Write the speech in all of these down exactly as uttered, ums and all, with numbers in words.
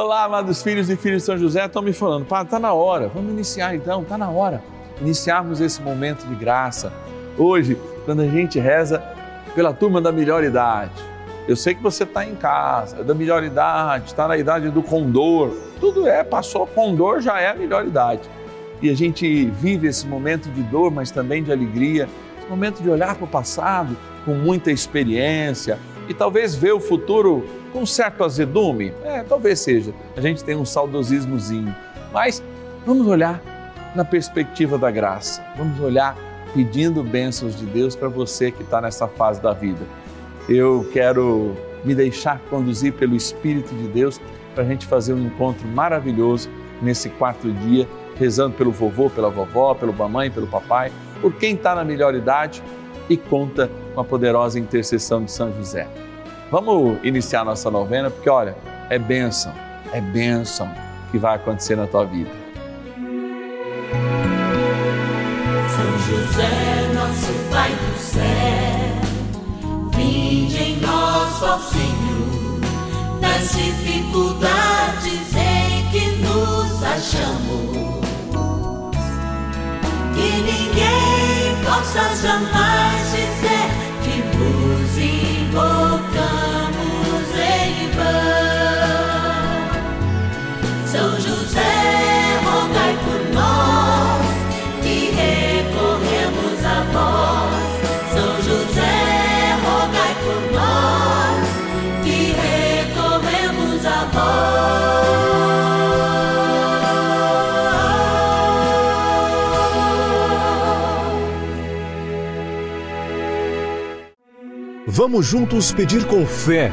Olá, amados filhos e filhas de São José, estão me falando, Padre, está na hora, vamos iniciar então, está na hora. Iniciarmos esse momento de graça. Hoje, quando a gente reza pela turma da melhor idade, eu sei que você está em casa, é da melhor idade, está na idade do condor, tudo é, passou, condor já é a melhor idade. E a gente vive esse momento de dor, mas também de alegria, esse momento de olhar para o passado com muita experiência e talvez ver o futuro com certo azedume. É, talvez seja, a gente tem um saudosismozinho, mas vamos olhar na perspectiva da graça, vamos olhar pedindo bênçãos de Deus para você que está nessa fase da vida. Eu quero me deixar conduzir pelo Espírito de Deus para a gente fazer um encontro maravilhoso nesse quarto dia, rezando pelo vovô, pela vovó, pela mamãe, pelo papai, por quem está na melhor idade e conta com a poderosa intercessão de São José. Vamos iniciar nossa novena, porque olha, é bênção, é bênção que vai acontecer na tua vida. São José, nosso Pai do céu, vinde em nós, ó Senhor, nas dificuldades em que nos achamos. Que ninguém possa jamais dizer que vos invocamos em vão. São José, rogai por nós, que recorremos a vós. São José, rogai por nós, que recorremos a vós. Vamos juntos pedir com fé,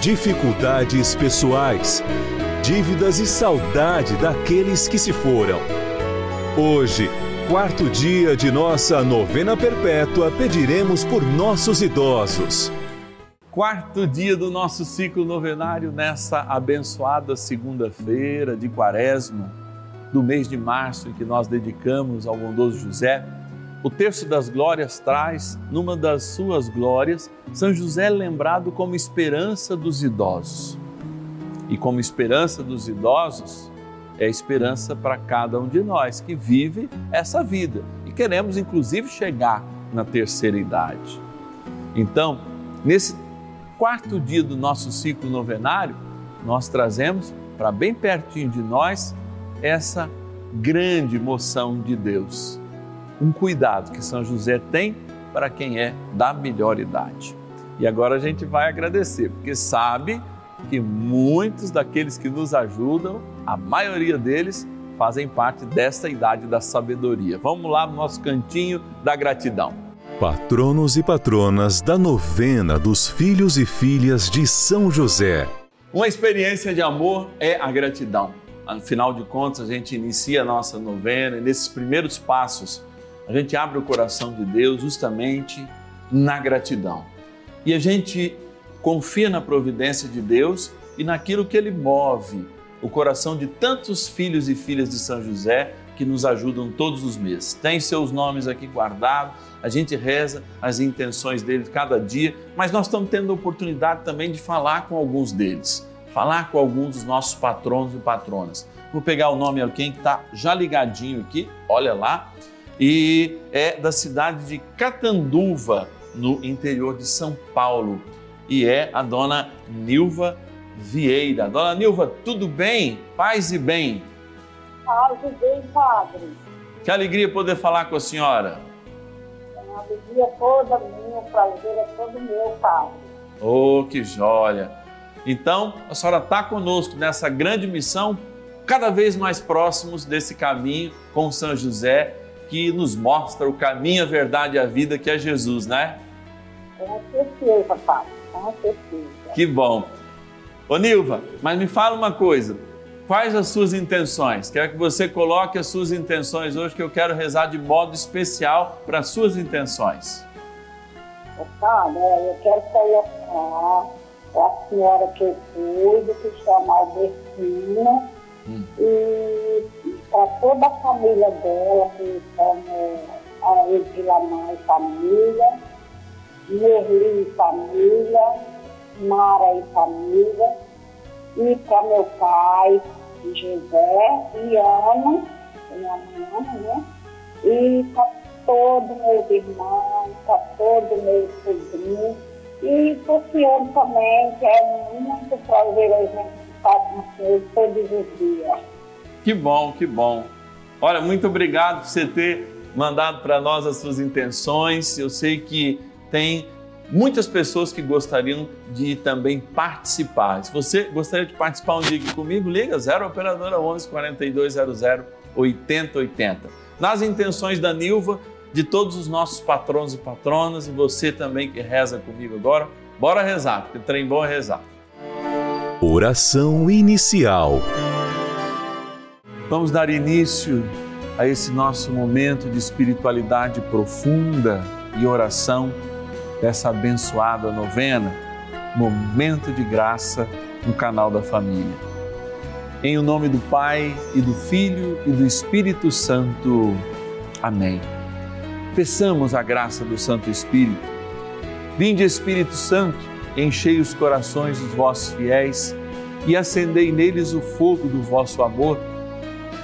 dificuldades pessoais, dívidas e saudade daqueles que se foram. Hoje, quarto dia de nossa novena perpétua, pediremos por nossos idosos. Quarto dia do nosso ciclo novenário, nessa abençoada segunda-feira de quaresma, do mês de março, em que nós dedicamos ao bondoso José. O Terço das Glórias traz, numa das suas glórias, São José lembrado como esperança dos idosos. E como esperança dos idosos, é esperança para cada um de nós que vive essa vida e queremos, inclusive, chegar na terceira idade. Então, nesse quarto dia do nosso ciclo novenário, nós trazemos para bem pertinho de nós essa grande moção de Deus. Um cuidado que São José tem para quem é da melhor idade. E agora a gente vai agradecer, porque sabe que muitos daqueles que nos ajudam, a maioria deles, fazem parte dessa idade da sabedoria. Vamos lá no nosso cantinho da gratidão. Patronos e patronas da novena dos filhos e filhas de São José. Uma experiência de amor é a gratidão. Afinal de contas, a gente inicia a nossa novena e nesses primeiros passos, a gente abre o coração de Deus justamente na gratidão. E a gente confia na providência de Deus e naquilo que Ele move o coração de tantos filhos e filhas de São José que nos ajudam todos os meses. Tem seus nomes aqui guardados, a gente reza as intenções deles cada dia, mas nós estamos tendo a oportunidade também de falar com alguns deles, falar com alguns dos nossos patronos e patronas. Vou pegar o nome de alguém que está já ligadinho aqui, olha lá, e é da cidade de Catanduva, no interior de São Paulo, e é a dona Nilva Vieira. Dona Nilva, tudo bem? Paz e bem? Paz e bem, padre. Que alegria poder falar com a senhora. É uma alegria toda minha, o prazer é todo meu, padre. Oh, que joia! Então, a senhora está conosco nessa grande missão, cada vez mais próximos desse caminho com São José, que nos mostra o caminho, a verdade e a vida, que é Jesus, né? Com certeza, pai, com certeza. Que bom. Ô Nilva, mas me fala uma coisa, quais as suas intenções? Quero que você coloque as suas intenções hoje, que eu quero rezar de modo especial para as suas intenções. Padre, eu quero colocar a senhora que eu cuido, que chama Albertina, hum. e para toda a família dela, que chama a Edila Mãe Família, Merlin e Família, Mara e Família, e para meu pai, José, e Ana, minha mãe, né? E para todos meus irmãos, para todos meus sobrinhos, e para o senhor também, que é muito prazeroso estar com o senhor todos os dias. Que bom, que bom. Olha, muito obrigado por você ter mandado para nós as suas intenções. Eu sei que tem muitas pessoas que gostariam de também participar. Se você gostaria de participar um dia aqui comigo, liga zero operadora onze quarenta e dois zero zero oitenta oitenta. Nas intenções da Nilva, de todos os nossos patronos e patronas, e você também que reza comigo agora, bora rezar, porque o trem bom é rezar. Oração inicial. Vamos dar início a esse nosso momento de espiritualidade profunda e oração dessa abençoada novena, Momento de Graça no canal da família. Em o nome do Pai e do Filho e do Espírito Santo. Amém. Peçamos a graça do Santo Espírito. Vinde, Espírito Santo, enchei os corações dos vossos fiéis e acendei neles o fogo do vosso amor.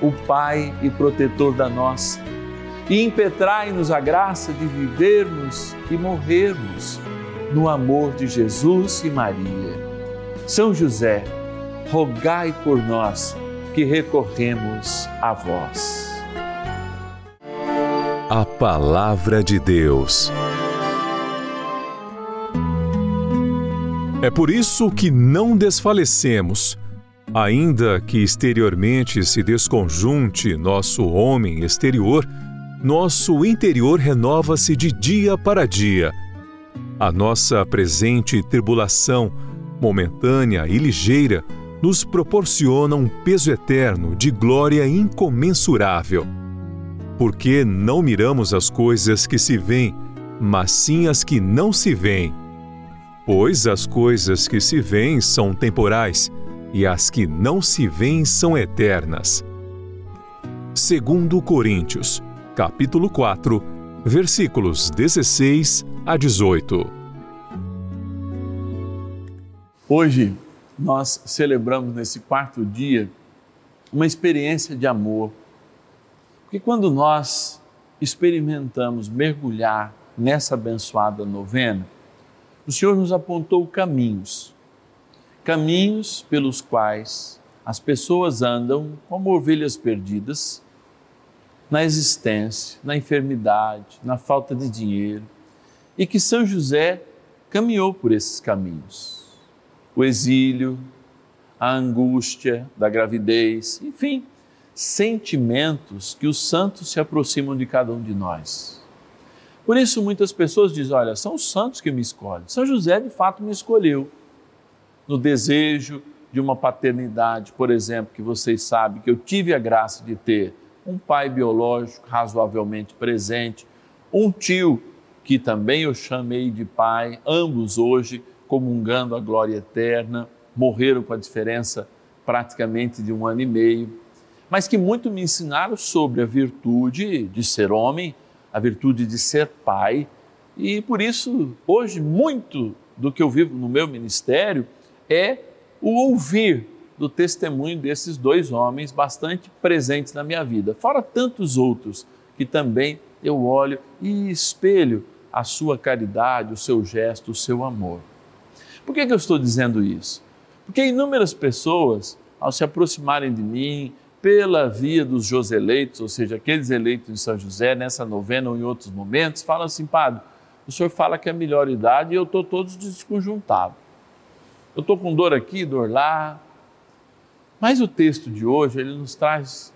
o Pai e protetor da nossa, e impetrai-nos a graça de vivermos e morrermos no amor de Jesus e Maria. São José, rogai por nós que recorremos a vós. A Palavra de Deus. É por isso que não desfalecemos. Ainda que exteriormente se desconjunte nosso homem exterior, nosso interior renova-se de dia para dia. A nossa presente tribulação, momentânea e ligeira, nos proporciona um peso eterno de glória incomensurável. Porque não miramos as coisas que se veem, mas sim as que não se veem. Pois as coisas que se veem são temporais, e as que não se veem são eternas. Segundo Coríntios, capítulo quatro, versículos dezesseis a dezoito. Hoje nós celebramos nesse quarto dia uma experiência de amor. Porque quando nós experimentamos mergulhar nessa abençoada novena, o Senhor nos apontou caminhos. Caminhos pelos quais as pessoas andam como ovelhas perdidas, na existência, na enfermidade, na falta de dinheiro, e que São José caminhou por esses caminhos. O exílio, a angústia da gravidez, enfim, sentimentos que os santos se aproximam de cada um de nós. Por isso muitas pessoas dizem, olha, são os santos que me escolhem. São José de fato me escolheu no desejo de uma paternidade, por exemplo, que vocês sabem que eu tive a graça de ter um pai biológico razoavelmente presente, um tio que também eu chamei de pai, ambos hoje comungando a glória eterna, morreram com a diferença praticamente de um ano e meio, mas que muito me ensinaram sobre a virtude de ser homem, a virtude de ser pai, e por isso hoje muito do que eu vivo no meu ministério é o ouvir do testemunho desses dois homens bastante presentes na minha vida, fora tantos outros que também eu olho e espelho a sua caridade, o seu gesto, o seu amor. Por que que eu estou dizendo isso? Porque inúmeras pessoas, ao se aproximarem de mim, pela via dos joseleitos, ou seja, aqueles eleitos em São José, nessa novena ou em outros momentos, falam assim, padre, o senhor fala que é a melhor idade e eu estou todo desconjuntado. Eu estou com dor aqui, dor lá. Mas o texto de hoje, ele nos traz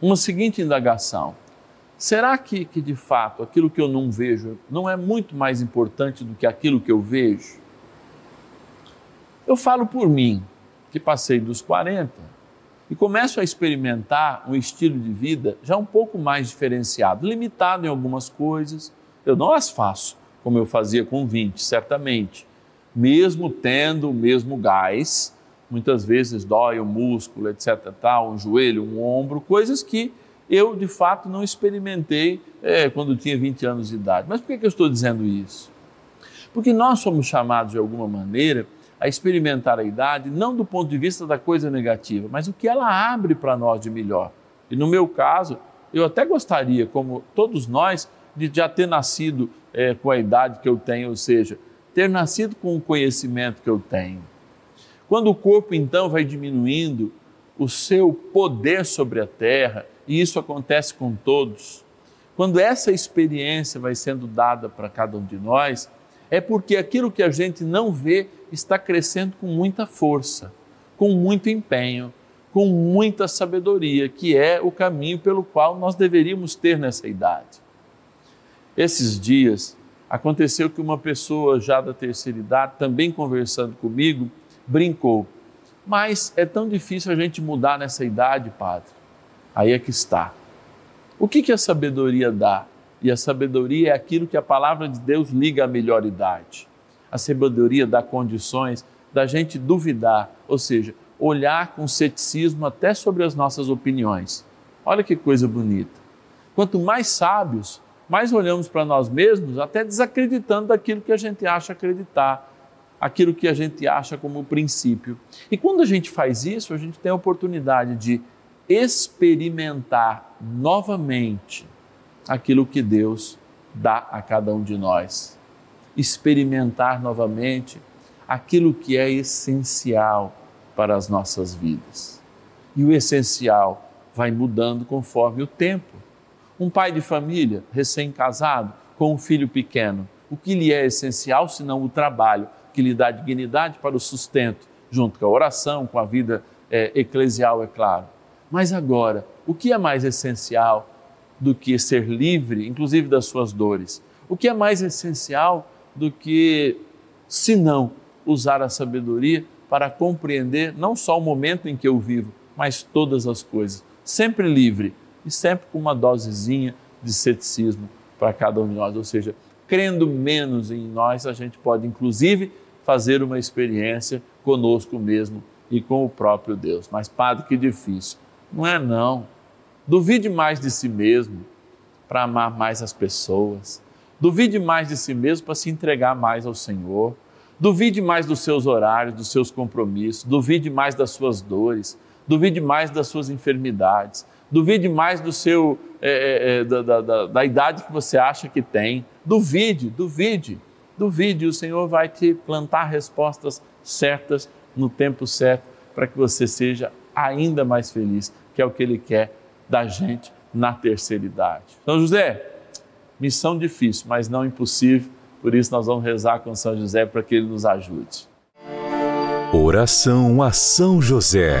uma seguinte indagação. Será que, que de fato, aquilo que eu não vejo não é muito mais importante do que aquilo que eu vejo? Eu falo por mim, que passei dos quarenta, e começo a experimentar um estilo de vida já um pouco mais diferenciado, limitado em algumas coisas. Eu não as faço como eu fazia com vinte, certamente. Mesmo tendo o mesmo gás, muitas vezes dói o músculo, etcétera, tal, um joelho, um ombro, coisas que eu, de fato, não experimentei é, quando tinha vinte anos de idade. Mas por que que eu estou dizendo isso? Porque nós somos chamados, de alguma maneira, a experimentar a idade, não do ponto de vista da coisa negativa, mas o que ela abre para nós de melhor. E no meu caso, eu até gostaria, como todos nós, de já ter nascido é, com a idade que eu tenho, ou seja, ter nascido com o conhecimento que eu tenho. Quando o corpo, então, vai diminuindo o seu poder sobre a terra, e isso acontece com todos, quando essa experiência vai sendo dada para cada um de nós, é porque aquilo que a gente não vê está crescendo com muita força, com muito empenho, com muita sabedoria, que é o caminho pelo qual nós deveríamos ter nessa idade. Esses dias, aconteceu que uma pessoa já da terceira idade, também conversando comigo, brincou. Mas é tão difícil a gente mudar nessa idade, padre. Aí é que está. O que que a sabedoria dá? E a sabedoria é aquilo que a palavra de Deus liga à melhor idade. A sabedoria dá condições da gente duvidar, ou seja, olhar com ceticismo até sobre as nossas opiniões. Olha que coisa bonita. Quanto mais sábios, mais olhamos para nós mesmos, até desacreditando daquilo que a gente acha acreditar, aquilo que a gente acha como princípio. E quando a gente faz isso, a gente tem a oportunidade de experimentar novamente aquilo que Deus dá a cada um de nós. Experimentar novamente aquilo que é essencial para as nossas vidas. E o essencial vai mudando conforme o tempo. Um pai de família, recém-casado, com um filho pequeno, o que lhe é essencial, senão o trabalho, que lhe dá dignidade para o sustento, junto com a oração, com a vida é, eclesial, é claro. Mas agora, o que é mais essencial do que ser livre, inclusive das suas dores? O que é mais essencial do que, se não, usar a sabedoria para compreender não só o momento em que eu vivo, mas todas as coisas, sempre livre e sempre com uma dosezinha de ceticismo para cada um de nós, ou seja, crendo menos em nós, a gente pode, inclusive, fazer uma experiência conosco mesmo e com o próprio Deus. Mas, padre, que difícil. Não é não. Duvide mais de si mesmo para amar mais as pessoas. Duvide mais de si mesmo para se entregar mais ao Senhor. Duvide mais dos seus horários, dos seus compromissos. Duvide mais das suas dores. Duvide mais das suas enfermidades. Duvide mais do seu, é, é, da, da, da, da idade que você acha que tem. Duvide, duvide, duvide. O Senhor vai te plantar respostas certas no tempo certo para que você seja ainda mais feliz, que é o que Ele quer da gente na terceira idade. São José, missão difícil, mas não impossível, por isso nós vamos rezar com São José para que ele nos ajude. Oração a São José.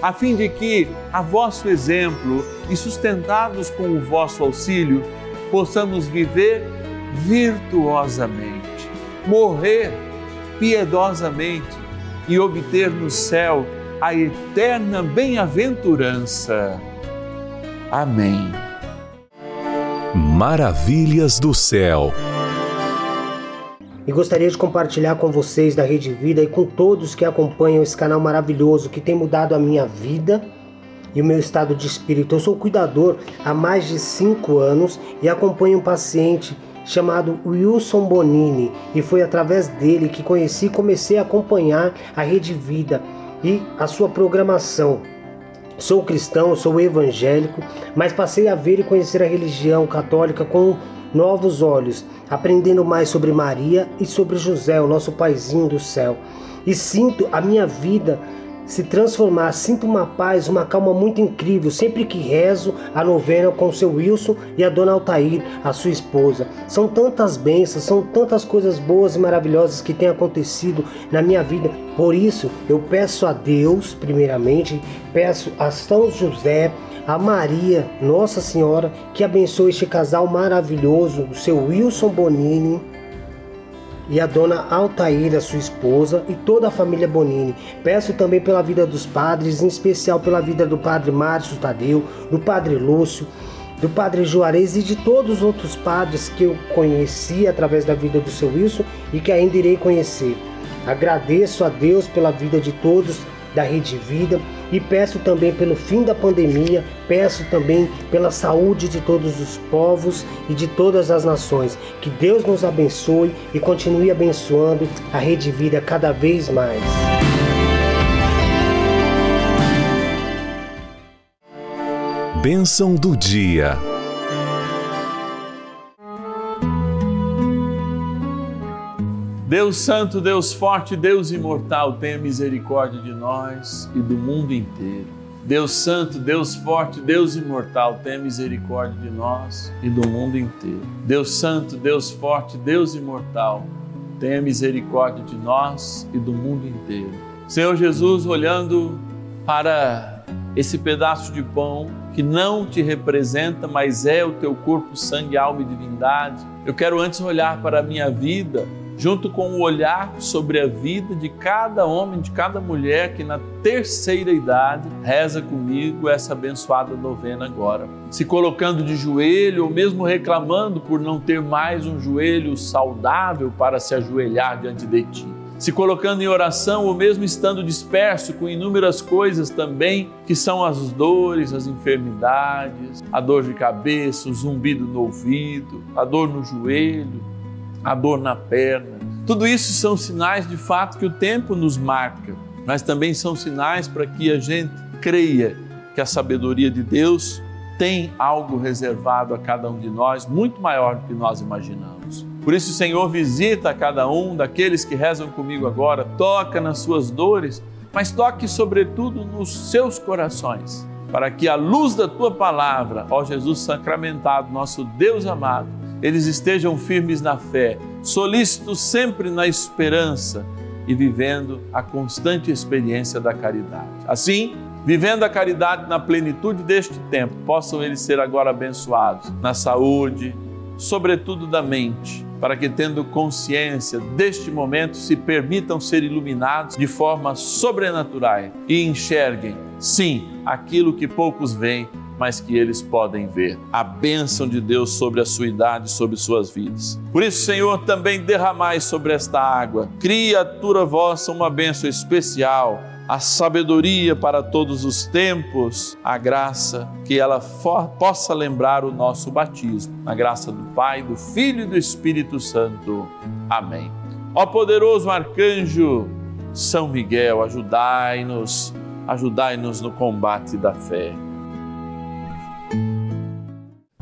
a fim de que, a vosso exemplo e sustentados com o vosso auxílio, possamos viver virtuosamente, morrer piedosamente e obter no céu a eterna bem-aventurança. Amém. Maravilhas do céu. E gostaria de compartilhar com vocês da Rede Vida e com todos que acompanham esse canal maravilhoso que tem mudado a minha vida e o meu estado de espírito. Eu sou cuidador há mais de cinco anos e acompanho um paciente chamado Wilson Bonini, e foi através dele que conheci e comecei a acompanhar a Rede Vida e a sua programação. Sou cristão, sou evangélico, mas passei a ver e conhecer a religião católica com novos olhos, aprendendo mais sobre Maria e sobre José, o nosso paizinho do céu. E sinto a minha vida se transformar, sinto uma paz, uma calma muito incrível, sempre que rezo a novena com o seu Wilson e a dona Altair, a sua esposa. São tantas bênçãos, são tantas coisas boas e maravilhosas que têm acontecido na minha vida. Por isso, eu peço a Deus, primeiramente, peço a São José, a Maria, Nossa Senhora, que abençoe este casal maravilhoso, o seu Wilson Bonini e a dona Altair, a sua esposa, e toda a família Bonini. Peço também pela vida dos padres, em especial pela vida do Padre Márcio Tadeu, do Padre Lúcio, do Padre Juarez e de todos os outros padres que eu conheci através da vida do seu Wilson e que ainda irei conhecer. Agradeço a Deus pela vida de todos da Rede Vida e peço também pelo fim da pandemia, peço também pela saúde de todos os povos e de todas as nações. Que Deus nos abençoe e continue abençoando a Rede Vida cada vez mais. Bênção do dia. Deus Santo, Deus Forte, Deus Imortal, tenha misericórdia de nós e do mundo inteiro. Deus Santo, Deus Forte, Deus Imortal, tenha misericórdia de nós e do mundo inteiro. Deus Santo, Deus Forte, Deus Imortal, tenha misericórdia de nós e do mundo inteiro. Senhor Jesus, olhando para esse pedaço de pão que não te representa, mas é o teu corpo, sangue, alma e divindade, eu quero antes olhar para a minha vida, junto com o olhar sobre a vida de cada homem, de cada mulher que na terceira idade reza comigo essa abençoada novena agora. Se colocando de joelho ou mesmo reclamando por não ter mais um joelho saudável para se ajoelhar diante de ti. Se colocando em oração ou mesmo estando disperso com inúmeras coisas também, que são as dores, as enfermidades, a dor de cabeça, o zumbido no ouvido, a dor no joelho, a dor na perna. Tudo isso são sinais de fato que o tempo nos marca, mas também são sinais para que a gente creia que a sabedoria de Deus tem algo reservado a cada um de nós, muito maior do que nós imaginamos. Por isso, Senhor, visita a cada um daqueles que rezam comigo agora, toca nas suas dores, mas toque sobretudo nos seus corações, para que a luz da Tua palavra, ó Jesus sacramentado, nosso Deus amado, eles estejam firmes na fé, solícitos sempre na esperança e vivendo a constante experiência da caridade. Assim, vivendo a caridade na plenitude deste tempo, possam eles ser agora abençoados na saúde, sobretudo da mente, para que, tendo consciência deste momento, se permitam ser iluminados de forma sobrenatural e enxerguem, sim, aquilo que poucos veem, mas que eles podem ver, a bênção de Deus sobre a sua idade, sobre suas vidas. Por isso, Senhor, também derramai sobre esta água, criatura vossa, uma bênção especial, a sabedoria para todos os tempos, a graça que ela for, possa lembrar o nosso batismo, na graça do Pai, do Filho e do Espírito Santo. Amém. Ó poderoso arcanjo São Miguel, ajudai-nos, ajudai-nos no combate da fé.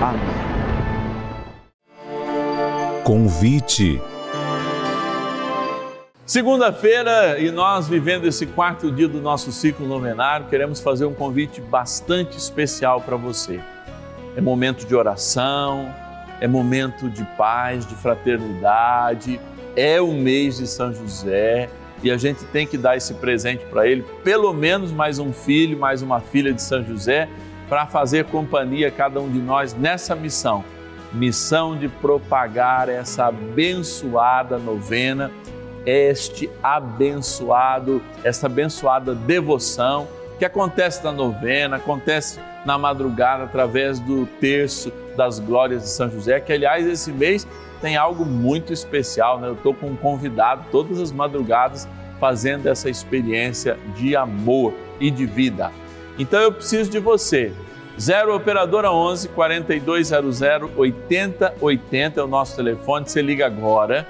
Amém. Convite. Segunda-feira, e nós, vivendo esse quarto dia do nosso ciclo novenário, queremos fazer um convite bastante especial para você. É momento de oração, é momento de paz, de fraternidade, é o mês de São José e a gente tem que dar esse presente para ele, pelo menos mais um filho, mais uma filha de São José, para fazer companhia a cada um de nós nessa missão. Missão de propagar essa abençoada novena, este abençoado, essa abençoada devoção que acontece na novena, acontece na madrugada através do Terço das Glórias de São José, que aliás esse mês tem algo muito especial, né? Eu estou com um convidado todas as madrugadas fazendo essa experiência de amor e de vida. Então eu preciso de você, zero operadora onze, quarenta e dois zero zero, oitenta oitenta é o nosso telefone, você liga agora.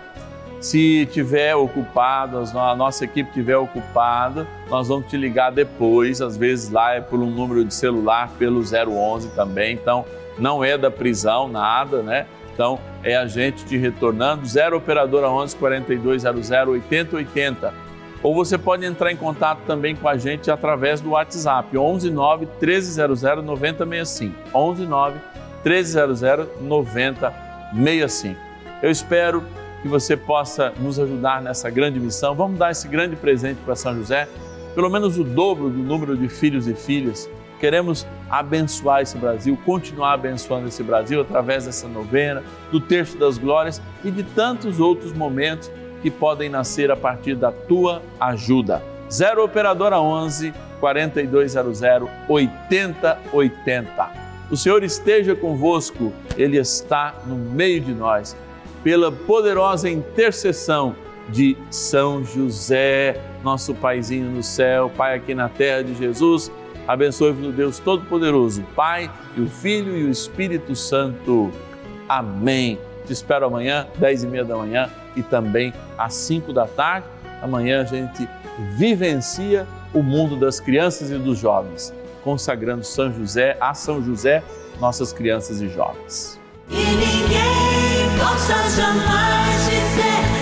Se tiver ocupado, a nossa equipe tiver ocupada, nós vamos te ligar depois, às vezes lá é por um número de celular, pelo zero onze também, então não é da prisão, nada, né? Então é a gente te retornando, zero operadora onze, quarenta e dois zero zero, oitenta oitenta. Ou você pode entrar em contato também com a gente através do WhatsApp, onze nove, treze zero zero, noventa sessenta e cinco, onze nove, treze zero zero, noventa sessenta e cinco. Eu espero que você possa nos ajudar nessa grande missão. Vamos dar esse grande presente para São José, pelo menos o dobro do número de filhos e filhas. Queremos abençoar esse Brasil, continuar abençoando esse Brasil através dessa novena, do Terço das Glórias e de tantos outros momentos que podem nascer a partir da tua ajuda. zero operadora onze, quarenta e dois zero zero, oitenta oitenta. O Senhor esteja convosco, Ele está no meio de nós. Pela poderosa intercessão de São José, nosso paizinho no céu, Pai aqui na terra de Jesus, abençoe-vos o Deus Todo-Poderoso, Pai e o Filho e o Espírito Santo. Amém. Te espero amanhã, dez e meia da manhã e também às cinco da tarde. Amanhã a gente vivencia o mundo das crianças e dos jovens, consagrando São José, a São José, nossas crianças e jovens. E ninguém possa jamais dizer